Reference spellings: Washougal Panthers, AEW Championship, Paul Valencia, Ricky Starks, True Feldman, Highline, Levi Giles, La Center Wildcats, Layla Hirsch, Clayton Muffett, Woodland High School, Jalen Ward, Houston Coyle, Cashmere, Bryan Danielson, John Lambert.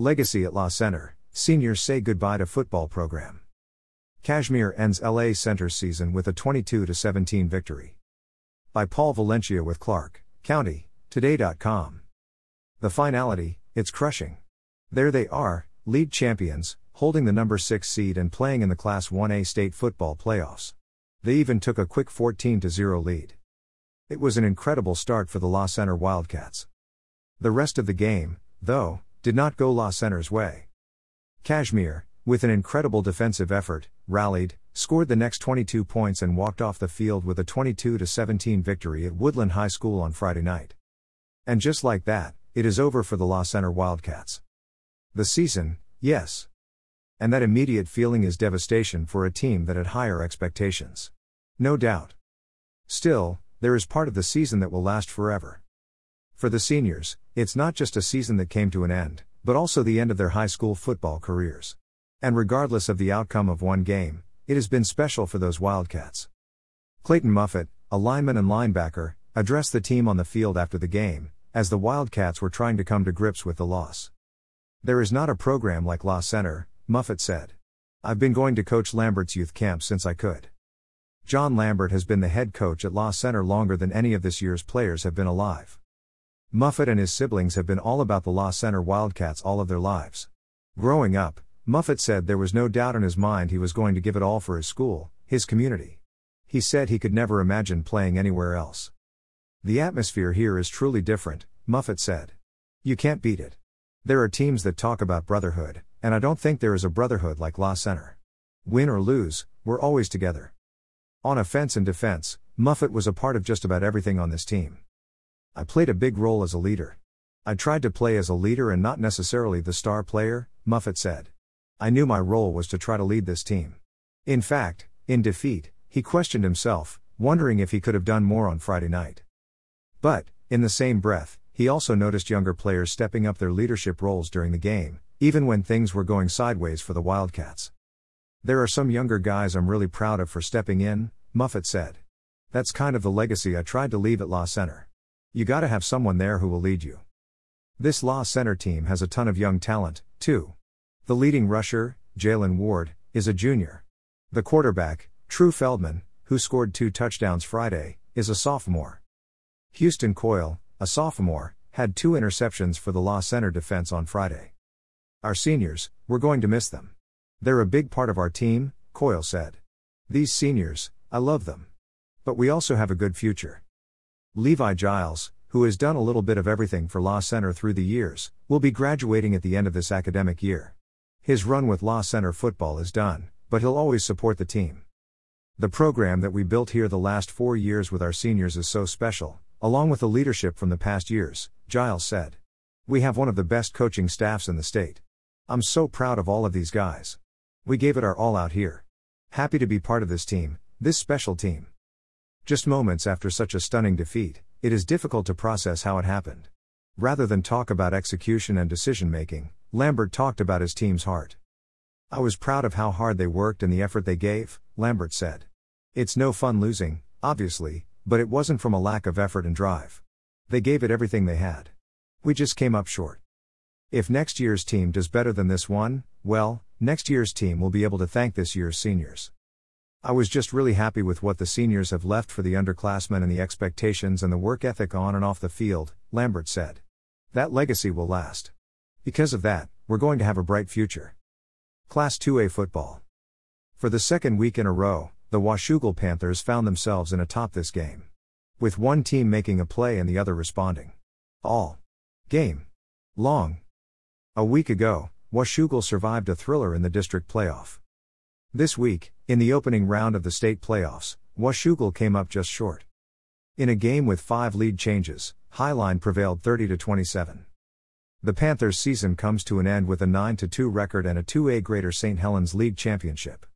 Legacy at La Center, seniors say goodbye to football program. Cashmere ends La Center's season with a 22-17 victory. By Paul Valencia with Clark County, Today.com. The finality, it's crushing. There they are, league champions, holding the number 6 seed and playing in the Class 1A state football playoffs. They even took a quick 14-0 lead. It was an incredible start for the La Center Wildcats. The rest of the game, though, did not go La Center's way. Cashmere, with an incredible defensive effort, rallied, scored the next 22 points and walked off the field with a 22-17 victory at Woodland High School on Friday night. And just like that, it is over for the La Center Wildcats. The season, yes. And that immediate feeling is devastation for a team that had higher expectations. No doubt. Still, there is part of the season that will last forever. For the seniors, it's not just a season that came to an end, but also the end of their high school football careers. And regardless of the outcome of one game, it has been special for those Wildcats. Clayton Muffett, a lineman and linebacker, addressed the team on the field after the game, as the Wildcats were trying to come to grips with the loss. "There is not a program like La Center," Muffett said. "I've been going to Coach Lambert's youth camp since I could." John Lambert has been the head coach at La Center longer than any of this year's players have been alive. Muffett and his siblings have been all about the La Center Wildcats all of their lives. Growing up, Muffett said there was no doubt in his mind he was going to give it all for his school, his community. He said he could never imagine playing anywhere else. "The atmosphere here is truly different," Muffett said. "You can't beat it. There are teams that talk about brotherhood, and I don't think there is a brotherhood like La Center. Win or lose, we're always together." On offense and defense, Muffett was a part of just about everything on this team. "I played a big role as a leader. I tried to play as a leader and not necessarily the star player," Muffett said. "I knew my role was to try to lead this team." In fact, in defeat, he questioned himself, wondering if he could have done more on Friday night. But, in the same breath, he also noticed younger players stepping up their leadership roles during the game, even when things were going sideways for the Wildcats. "There are some younger guys I'm really proud of for stepping in," Muffett said. "That's kind of the legacy I tried to leave at La Center. You gotta have someone there who will lead you." This La Center team has a ton of young talent, too. The leading rusher, Jalen Ward, is a junior. The quarterback, True Feldman, who scored 2 touchdowns Friday, is a sophomore. Houston Coyle, a sophomore, had 2 interceptions for the La Center defense on Friday. "Our seniors, we're going to miss them. They're a big part of our team," Coyle said. "These seniors, I love them. But we also have a good future." Levi Giles, who has done a little bit of everything for La Center through the years, will be graduating at the end of this academic year. His run with La Center football is done, but he'll always support the team. "The program that we built here the last 4 years with our seniors is so special, along with the leadership from the past years," Giles said. "We have one of the best coaching staffs in the state. I'm so proud of all of these guys. We gave it our all out here. Happy to be part of this team, this special team." Just moments after such a stunning defeat, it is difficult to process how it happened. Rather than talk about execution and decision-making, Lambert talked about his team's heart. "I was proud of how hard they worked and the effort they gave," Lambert said. "It's no fun losing, obviously, but it wasn't from a lack of effort and drive. They gave it everything they had. We just came up short. If next year's team does better than this one, well, next year's team will be able to thank this year's seniors. I was just really happy with what the seniors have left for the underclassmen and the expectations and the work ethic on and off the field," Lambert said. "That legacy will last. Because of that, we're going to have a bright future." Class 2A football. For the second week in a row, the Washougal Panthers found themselves in a top this game, with one team making a play and the other responding all game long. A week ago, Washougal survived a thriller in the district playoff. This week, in the opening round of the state playoffs, Washougal came up just short. In a game with 5 lead changes, Highline prevailed 30-27. The Panthers' season comes to an end with a 9-2 record and a 2A Greater St. Helens League Championship.